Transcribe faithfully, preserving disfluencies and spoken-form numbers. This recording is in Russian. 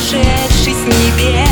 сошедший с небес.